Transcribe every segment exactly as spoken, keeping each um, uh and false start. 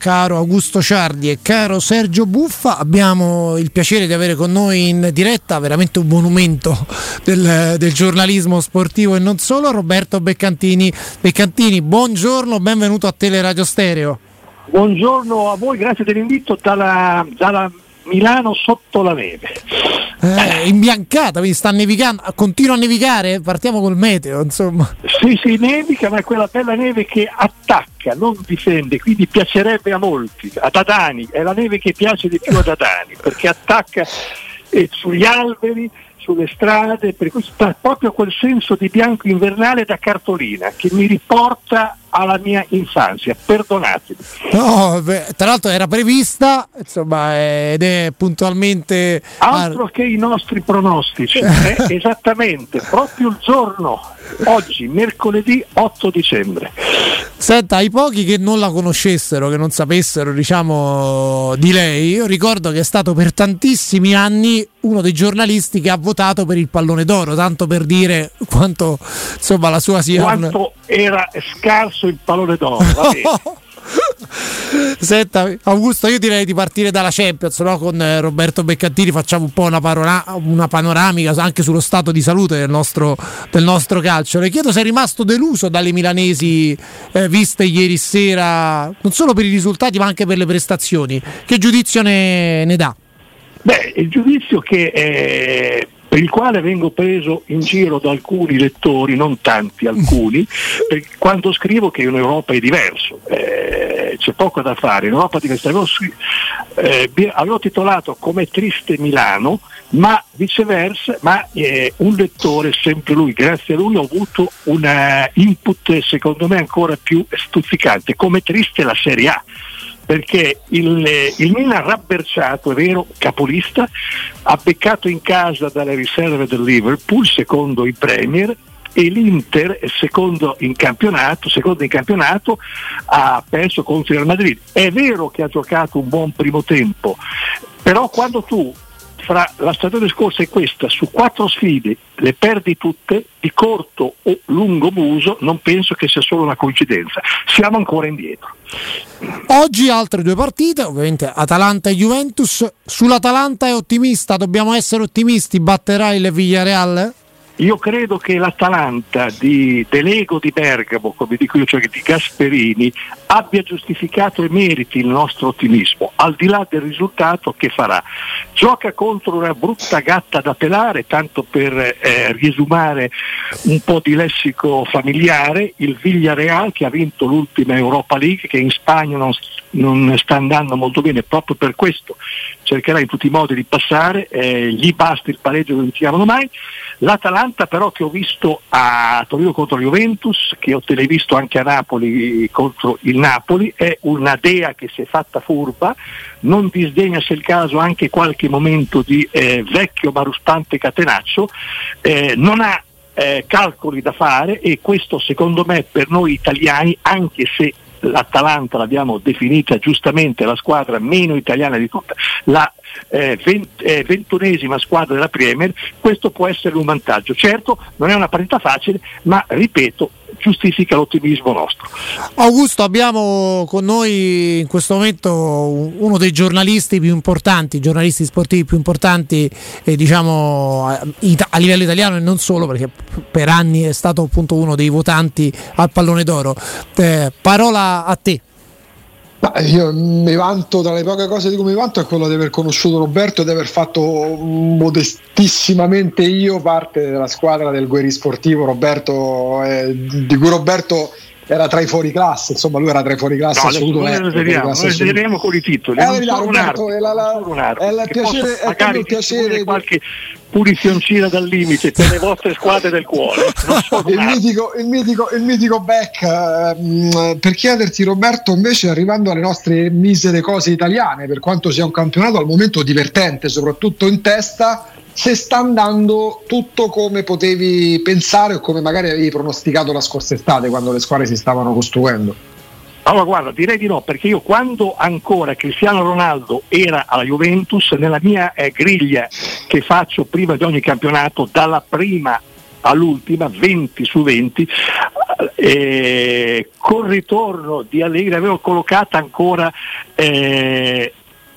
Caro Augusto Ciardi e caro Sergio Buffa, abbiamo il piacere di avere con noi in diretta veramente un monumento del, del giornalismo sportivo e non solo, Roberto Beccantini. Beccantini, buongiorno, benvenuto a Teleradio Stereo. Buongiorno a voi, grazie dell'invito dalla, dalla Milano sotto la neve. Eh, imbiancata, quindi sta nevicando, continua a nevicare, partiamo col meteo, insomma. Sì, sì, nevica, ma è quella bella neve che attacca, non difende, quindi piacerebbe a molti, a Tatani, è la neve che piace di più a Tatani, perché attacca eh, sugli alberi, sulle strade, per cui sta proprio quel senso di bianco invernale da cartolina che mi riporta alla mia infanzia, perdonatemi. No, beh, tra l'altro era prevista, insomma, ed è puntualmente altro che i nostri pronostici, eh? Esattamente, proprio il giorno, oggi, mercoledì otto dicembre. Senta, ai pochi che non la conoscessero, che non sapessero, diciamo, di lei, io ricordo che è stato per tantissimi anni uno dei giornalisti che ha votato per il Pallone d'Oro, tanto per dire quanto, insomma, la sua sia quanto era scarso il Pallone d'Oro, va bene. Senta Augusto, io direi di partire dalla Champions, no? Con Roberto Beccantini facciamo un po' una, parona- una panoramica anche sullo stato di salute del nostro, del nostro calcio. Le chiedo se è rimasto deluso dalle milanesi eh, viste ieri sera, non solo per i risultati ma anche per le prestazioni. Che giudizio ne, ne dà? Beh, il giudizio che è... per il quale vengo preso in giro da alcuni lettori, non tanti, alcuni, quando scrivo che in Europa è diverso, eh, c'è poco da fare, in Europa è diverso. Avevo, eh, avevo titolato come triste Milano, ma viceversa, ma eh, un lettore, sempre lui, grazie a lui ho avuto un input secondo me ancora più stuzzicante, come triste la Serie A. Perché il, il Milan rabberciato, è vero, capolista, ha beccato in casa dalle riserve del Liverpool, secondo i Premier, e l'Inter, secondo in campionato, secondo in campionato, ha perso contro il Real Madrid. È vero che ha giocato un buon primo tempo, però quando tu fra la stagione scorsa e questa, su quattro sfide, le perdi tutte, di corto o lungo muso, non penso che sia solo una coincidenza. Siamo ancora indietro. Oggi altre due partite, ovviamente Atalanta e Juventus. Sull'Atalanta è ottimista, dobbiamo essere ottimisti, batterà il Villarreal? Io credo che l'Atalanta di dell'ego di Bergamo, come dico io, cioè di Gasperini, abbia giustificato e meriti il nostro ottimismo, al di là del risultato che farà. Gioca contro una brutta gatta da pelare, tanto per eh, riesumare un po' di lessico familiare, il Villarreal che ha vinto l'ultima Europa League, che in Spagna non, non sta andando molto bene, proprio per questo cercherà in tutti i modi di passare, eh, gli basta il pareggio, non diciamolo mai. L'Atalanta però che ho visto a Torino contro la Juventus, che ho televisto anche a Napoli contro il Napoli, è una dea che si è fatta furba, non disdegna se il caso anche qualche momento di eh, vecchio ma ruspante catenaccio, eh, non ha eh, calcoli da fare, e questo secondo me per noi italiani, anche se l'Atalanta l'abbiamo definita giustamente la squadra meno italiana di tutta, la eh, vent- eh, ventunesima squadra della Premier, questo può essere un vantaggio. Certo, non è una partita facile, ma ripeto, giustifica l'ottimismo nostro. Augusto, abbiamo con noi in questo momento uno dei giornalisti più importanti, giornalisti sportivi più importanti, eh, diciamo a, a livello italiano e non solo, perché per anni è stato appunto uno dei votanti al Pallone d'Oro. Eh, parola a te. Ma io mi vanto, tra le poche cose di cui mi vanto è quello di aver conosciuto Roberto e di aver fatto modestissimamente io parte della squadra del Guerin Sportivo, Roberto, eh, di cui Roberto era tra i fuoriclasse, insomma lui era tra i fuoriclasse, no, assolutamente. Noi ne vedremo con i titoli. Eh, là, Roberto, è, la, la, è, la piacere, è tanto il piacere. Qualche pulizioncina dal limite per le vostre squadre del cuore, non so, il, mitico, il, mitico, il mitico Beck, eh, per chiederti Roberto invece, arrivando alle nostre misere cose italiane, per quanto sia un campionato al momento divertente soprattutto in testa, se sta andando tutto come potevi pensare o come magari avevi pronosticato la scorsa estate quando le squadre si stavano costruendo? Allora guarda, direi di no, perché io quando ancora Cristiano Ronaldo era alla Juventus, nella mia eh, griglia che faccio prima di ogni campionato, dalla prima all'ultima venti su venti, eh, col ritorno di Allegri avevo collocata ancora eh,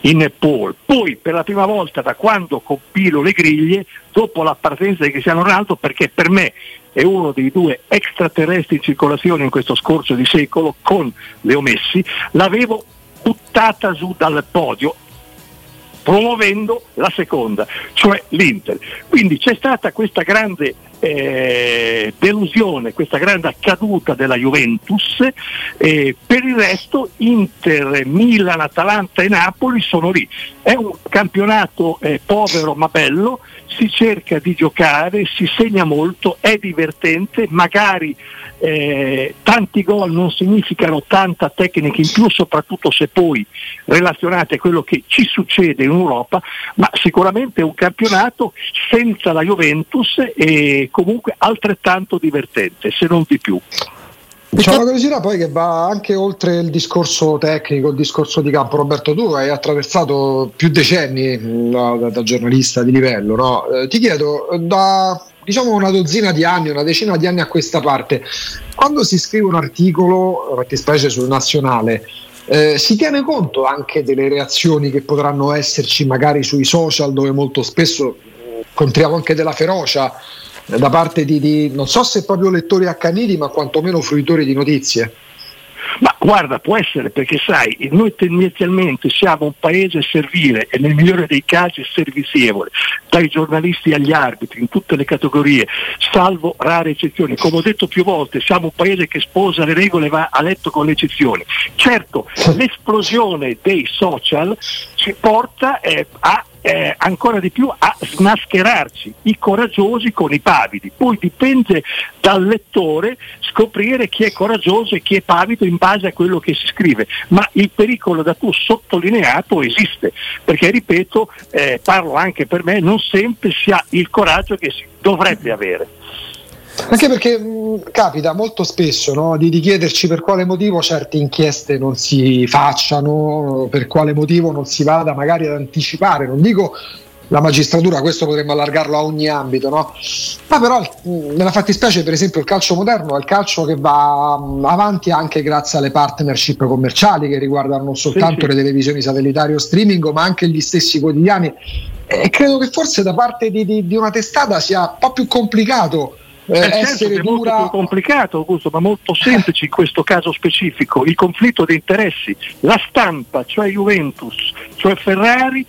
in pole. Poi per la prima volta da quando compilo le griglie, dopo la partenza di Cristiano Ronaldo, perché per me è uno dei due extraterrestri in circolazione in questo scorcio di secolo, con Leo Messi l'avevo buttata giù dal podio, promuovendo la seconda, cioè l'Inter. Quindi c'è stata questa grande eh, delusione, questa grande caduta della Juventus. Eh, per il resto Inter, Milan, Atalanta e Napoli sono lì. È un campionato eh, povero ma bello, si cerca di giocare, si segna molto, è divertente, magari eh, tanti gol non significano tanta tecnica in più, soprattutto se poi relazionate a quello che ci succede in Europa, ma sicuramente è un campionato senza la Juventus e comunque altrettanto divertente, se non di più. C'è una curiosità poi che va anche oltre il discorso tecnico, il discorso di campo. Roberto, tu hai attraversato più decenni da, da, da giornalista di livello, no? Eh, ti chiedo, da diciamo una dozzina di anni, una decina di anni a questa parte, quando si scrive un articolo, fattispecie sul Nazionale, eh, si tiene conto anche delle reazioni che potranno esserci magari sui social, dove molto spesso incontriamo anche della ferocia da parte di, di, non so se proprio lettori accaniti, ma quantomeno fruitori di notizie? Ma guarda, può essere, perché sai, noi tendenzialmente siamo un paese servile e nel migliore dei casi servizievole, dai giornalisti agli arbitri, in tutte le categorie, salvo rare eccezioni. Come ho detto più volte, siamo un paese che sposa le regole e va a letto con le eccezioni. Certo, l'esplosione dei social ci porta eh, a Eh, ancora di più a smascherarci, i coraggiosi con i pavidi. Poi dipende dal lettore scoprire chi è coraggioso e chi è pavido in base a quello che si scrive, ma il pericolo da tu sottolineato esiste, perché ripeto, eh, parlo anche per me, non sempre si ha il coraggio che si dovrebbe avere. Anche perché mh, capita molto spesso, no, di, di chiederci per quale motivo certe inchieste non si facciano, per quale motivo non si vada magari ad anticipare, non dico la magistratura, questo potremmo allargarlo a ogni ambito, no? Ma però mh, nella fattispecie per esempio il calcio moderno è il calcio che va mh, avanti anche grazie alle partnership commerciali che riguardano non soltanto sì, sì. le televisioni satellitari o streaming, ma anche gli stessi quotidiani, e credo che forse da parte di, di, di una testata sia un po' più complicato. Eh, certo, è molto dura... più complicato, Augusto, ma molto semplice in questo caso specifico. Il conflitto di interessi, la stampa, cioè Juventus, cioè Ferrari,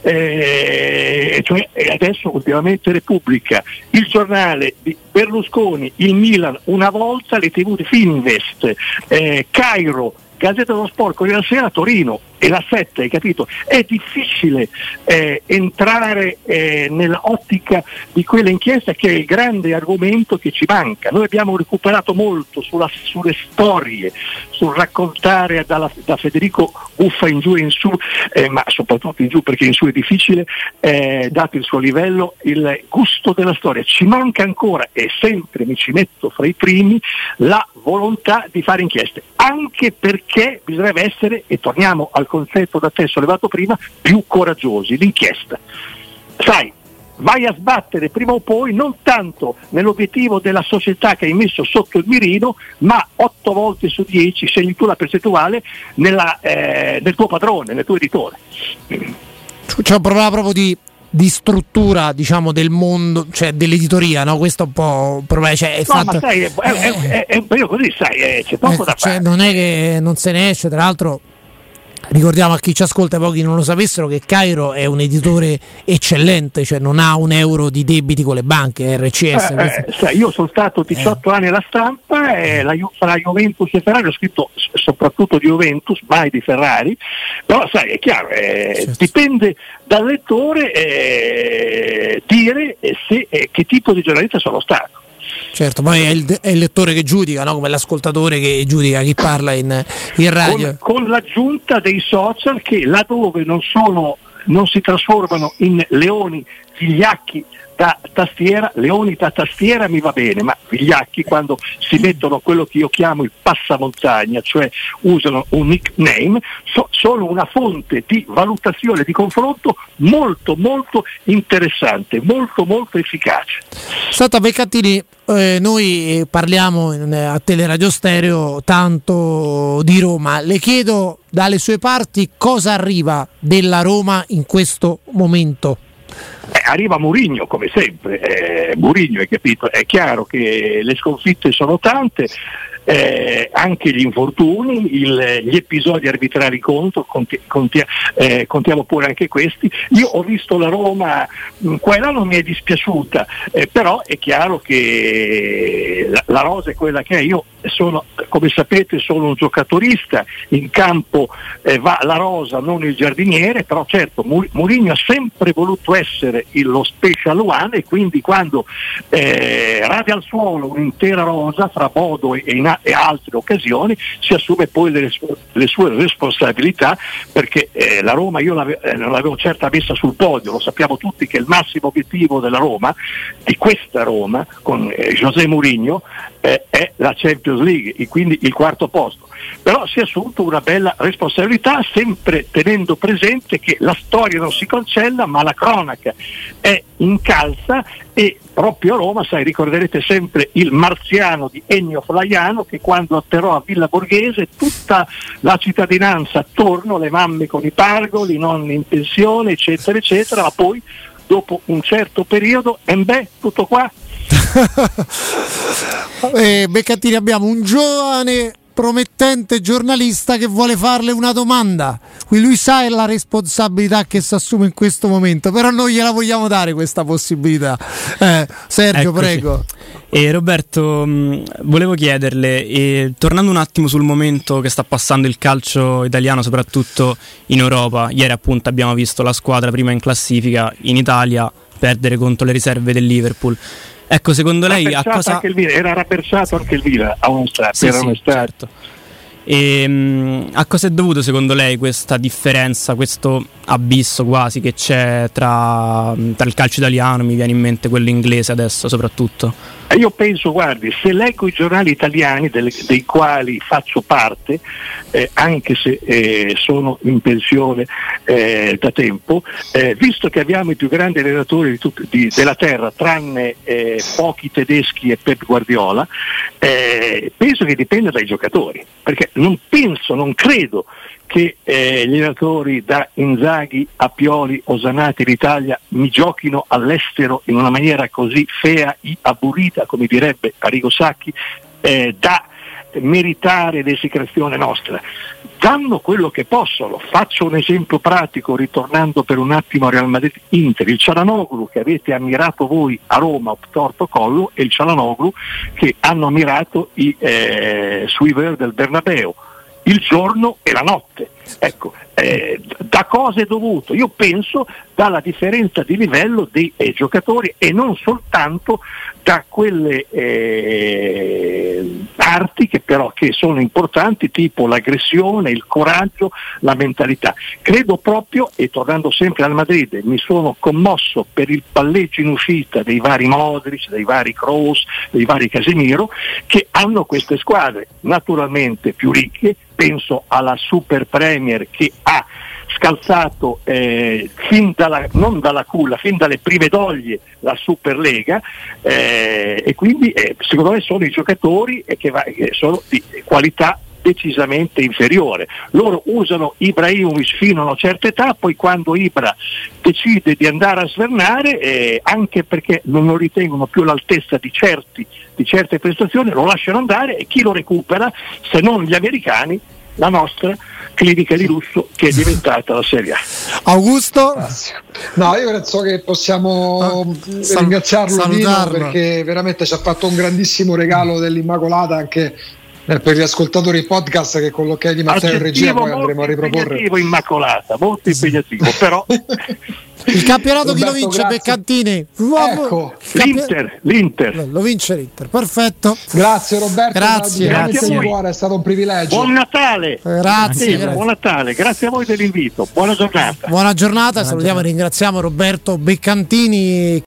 eh, cioè adesso ultimamente Repubblica, il giornale di Berlusconi, il Milan una volta, le tivù di Finvest, eh, Cairo, Gazzetta dello Sport, Corriere della Sera, Torino e la sette, hai capito? È difficile eh, entrare eh, nell'ottica di quella inchiesta, che è il grande argomento che ci manca. Noi abbiamo recuperato molto sulla, sulle storie, sul raccontare dalla, da Federico Buffa in giù e in su, eh, ma soprattutto in giù, perché in su è difficile, eh, dato il suo livello, il gusto della storia. Ci manca ancora, e sempre mi ci metto fra i primi, la volontà di fare inchieste, anche perché che bisognerebbe essere, e torniamo al concetto da te sollevato prima, più coraggiosi. L'inchiesta, sai, vai a sbattere prima o poi, non tanto nell'obiettivo della società che hai messo sotto il mirino, ma otto volte su dieci segni tu la percentuale nella, eh, nel tuo padrone, nel tuo editore. C'è un problema proprio di, di struttura, diciamo, del mondo, cioè dell'editoria, no? Questo è un po' un problema, cioè, è no, fatto... ma sai, è, è, è, è un periodo così, sai, è, c'è poco eh, da cioè, fare. Non è che non se ne esce, tra l'altro ricordiamo a chi ci ascolta, pochi non lo sapessero, che Cairo è un editore eccellente, cioè non ha un euro di debiti con le banche, R C S. Eh, eh, sai, io sono stato diciotto eh. anni alla stampa, eh, la, fra Juventus e Ferrari ho scritto soprattutto di Juventus, mai di Ferrari, però sai, è chiaro, eh, certo. dipende dal lettore eh, dire eh, se, eh, che tipo di giornalista sono stato. Certo, poi è il, è il lettore che giudica, no? Come l'ascoltatore che giudica chi parla in, in radio. Con, con l'aggiunta dei social, che laddove non sono non si trasformano in leoni vigliacchi da tastiera. Leoni da tastiera mi va bene, ma vigliacchi quando si mettono quello che io chiamo il passamontagna, cioè usano un nickname, so, sono una fonte di valutazione, di confronto molto molto interessante, molto molto efficace. Senta Beccantini, eh, noi parliamo in, a Teleradio Stereo tanto di Roma, le chiedo dalle sue parti cosa arriva della Roma in questo momento? Eh, arriva Mourinho come sempre, eh, Mourinho, hai capito? È chiaro che le sconfitte sono tante, eh, anche gli infortuni, il, gli episodi arbitrari conto, conti, conti, eh, contiamo pure anche questi. Io ho visto la Roma mh, qua e là, non mi è dispiaciuta, eh, però è chiaro che la, la rosa è quella che è. Io sono, come sapete, sono un giocatorista, in campo eh, va la rosa, non il giardiniere, però certo Mourinho ha sempre voluto essere il, lo special one, e quindi quando eh, rade al suolo un'intera rosa fra Bodo e, e in e altre occasioni, si assume poi le, le sue responsabilità, perché eh, la Roma io l'avevo, eh, non l'avevo certa messa sul podio, lo sappiamo tutti che il massimo obiettivo della Roma, di questa Roma con eh, José Mourinho, eh, è la Champions League, e quindi il quarto posto, però si è assunto una bella responsabilità, sempre tenendo presente che la storia non si cancella ma la cronaca è incalza, e proprio a Roma, sai, ricorderete sempre il marziano di Ennio Flaiano che quando atterrò a Villa Borghese tutta la cittadinanza attorno, le mamme con i pargoli, i nonni in pensione, eccetera eccetera, ma poi dopo un certo periodo e beh, tutto qua. eh, Beccantini, abbiamo un giovane promettente giornalista che vuole farle una domanda. Qui lui sa la responsabilità che si assume in questo momento, però noi gliela vogliamo dare questa possibilità. Eh, Sergio, eccoci. Prego. Eh, Roberto, mh, volevo chiederle, eh, tornando un attimo sul momento che sta passando il calcio italiano, soprattutto in Europa. Ieri appunto abbiamo visto la squadra prima in classifica in Italia perdere contro le riserve del Liverpool. Ecco, secondo lei a cosa... anche il era rappersato anche il Milan a un'estate, sì, era sì, un certo. E, mh, a cosa è dovuto secondo lei questa differenza, questo abisso quasi che c'è tra, tra il calcio italiano, mi viene in mente quello inglese adesso soprattutto? Io penso, guardi, se leggo i giornali italiani delle, dei quali faccio parte, eh, anche se eh, sono in pensione eh, da tempo, eh, visto che abbiamo i più grandi allenatori di tut- di, della terra, tranne eh, pochi tedeschi e Pep Guardiola, eh, penso che dipenda dai giocatori, perché non penso, non credo che eh, gli allenatori da Inzaghi a Pioli o Sanati d'Italia mi giochino all'estero in una maniera così fea e aburita, come direbbe Arrigo Sacchi, eh, da meritare l'esecrazione nostra. Danno quello che possono. Faccio un esempio pratico, ritornando per un attimo a Real Madrid Inter, il Calhanoglu che avete ammirato voi a Roma a torto collo e il Calhanoglu che hanno ammirato i eh, suiveur del Bernabeu il giorno e la notte. Ecco, eh, da cosa è dovuto? Io penso dalla differenza di livello dei eh, giocatori, e non soltanto da quelle eh, arti che però che sono importanti, tipo l'aggressione, il coraggio, la mentalità. Credo proprio, e tornando sempre al Madrid, mi sono commosso per il palleggio in uscita dei vari Modric, dei vari Kroos, dei vari Casemiro, che hanno queste squadre naturalmente più ricche. Penso alla Super Premier che ha scalzato eh, fin dalla, non dalla culla, fin dalle prime doglie la Superlega, eh, e quindi eh, secondo me sono i giocatori eh, che, va, che sono di qualità decisamente inferiore. Loro usano Ibrahimovic fino a una certa età, poi quando Ibra decide di andare a svernare, eh, anche perché non lo ritengono più all'altezza di certi di certe prestazioni, lo lasciano andare, e chi lo recupera se non gli americani, la nostra clinica di lusso che è diventata la Serie A. Augusto? No, io penso che possiamo ah, sal- ringraziarlo Nino, perché veramente ci ha fatto un grandissimo regalo dell'Immacolata anche Eh, per gli ascoltatori podcast, che con l'ok di Matteo in regia poi andremo a riproporre. Immacolata, molto impegnativo, però Il campionato Roberto, chi lo vince? Grazie. Beccantini, ecco. Campi- l'Inter, l'Inter lo vince l'Inter, perfetto. Grazie Roberto, grazie, grazie a voi. È stato un privilegio. Buon Natale, grazie, sì, grazie. Buon Natale, grazie a voi dell'invito. Buona giornata. Buona giornata, buona salutiamo giornata. E ringraziamo Roberto Beccantini.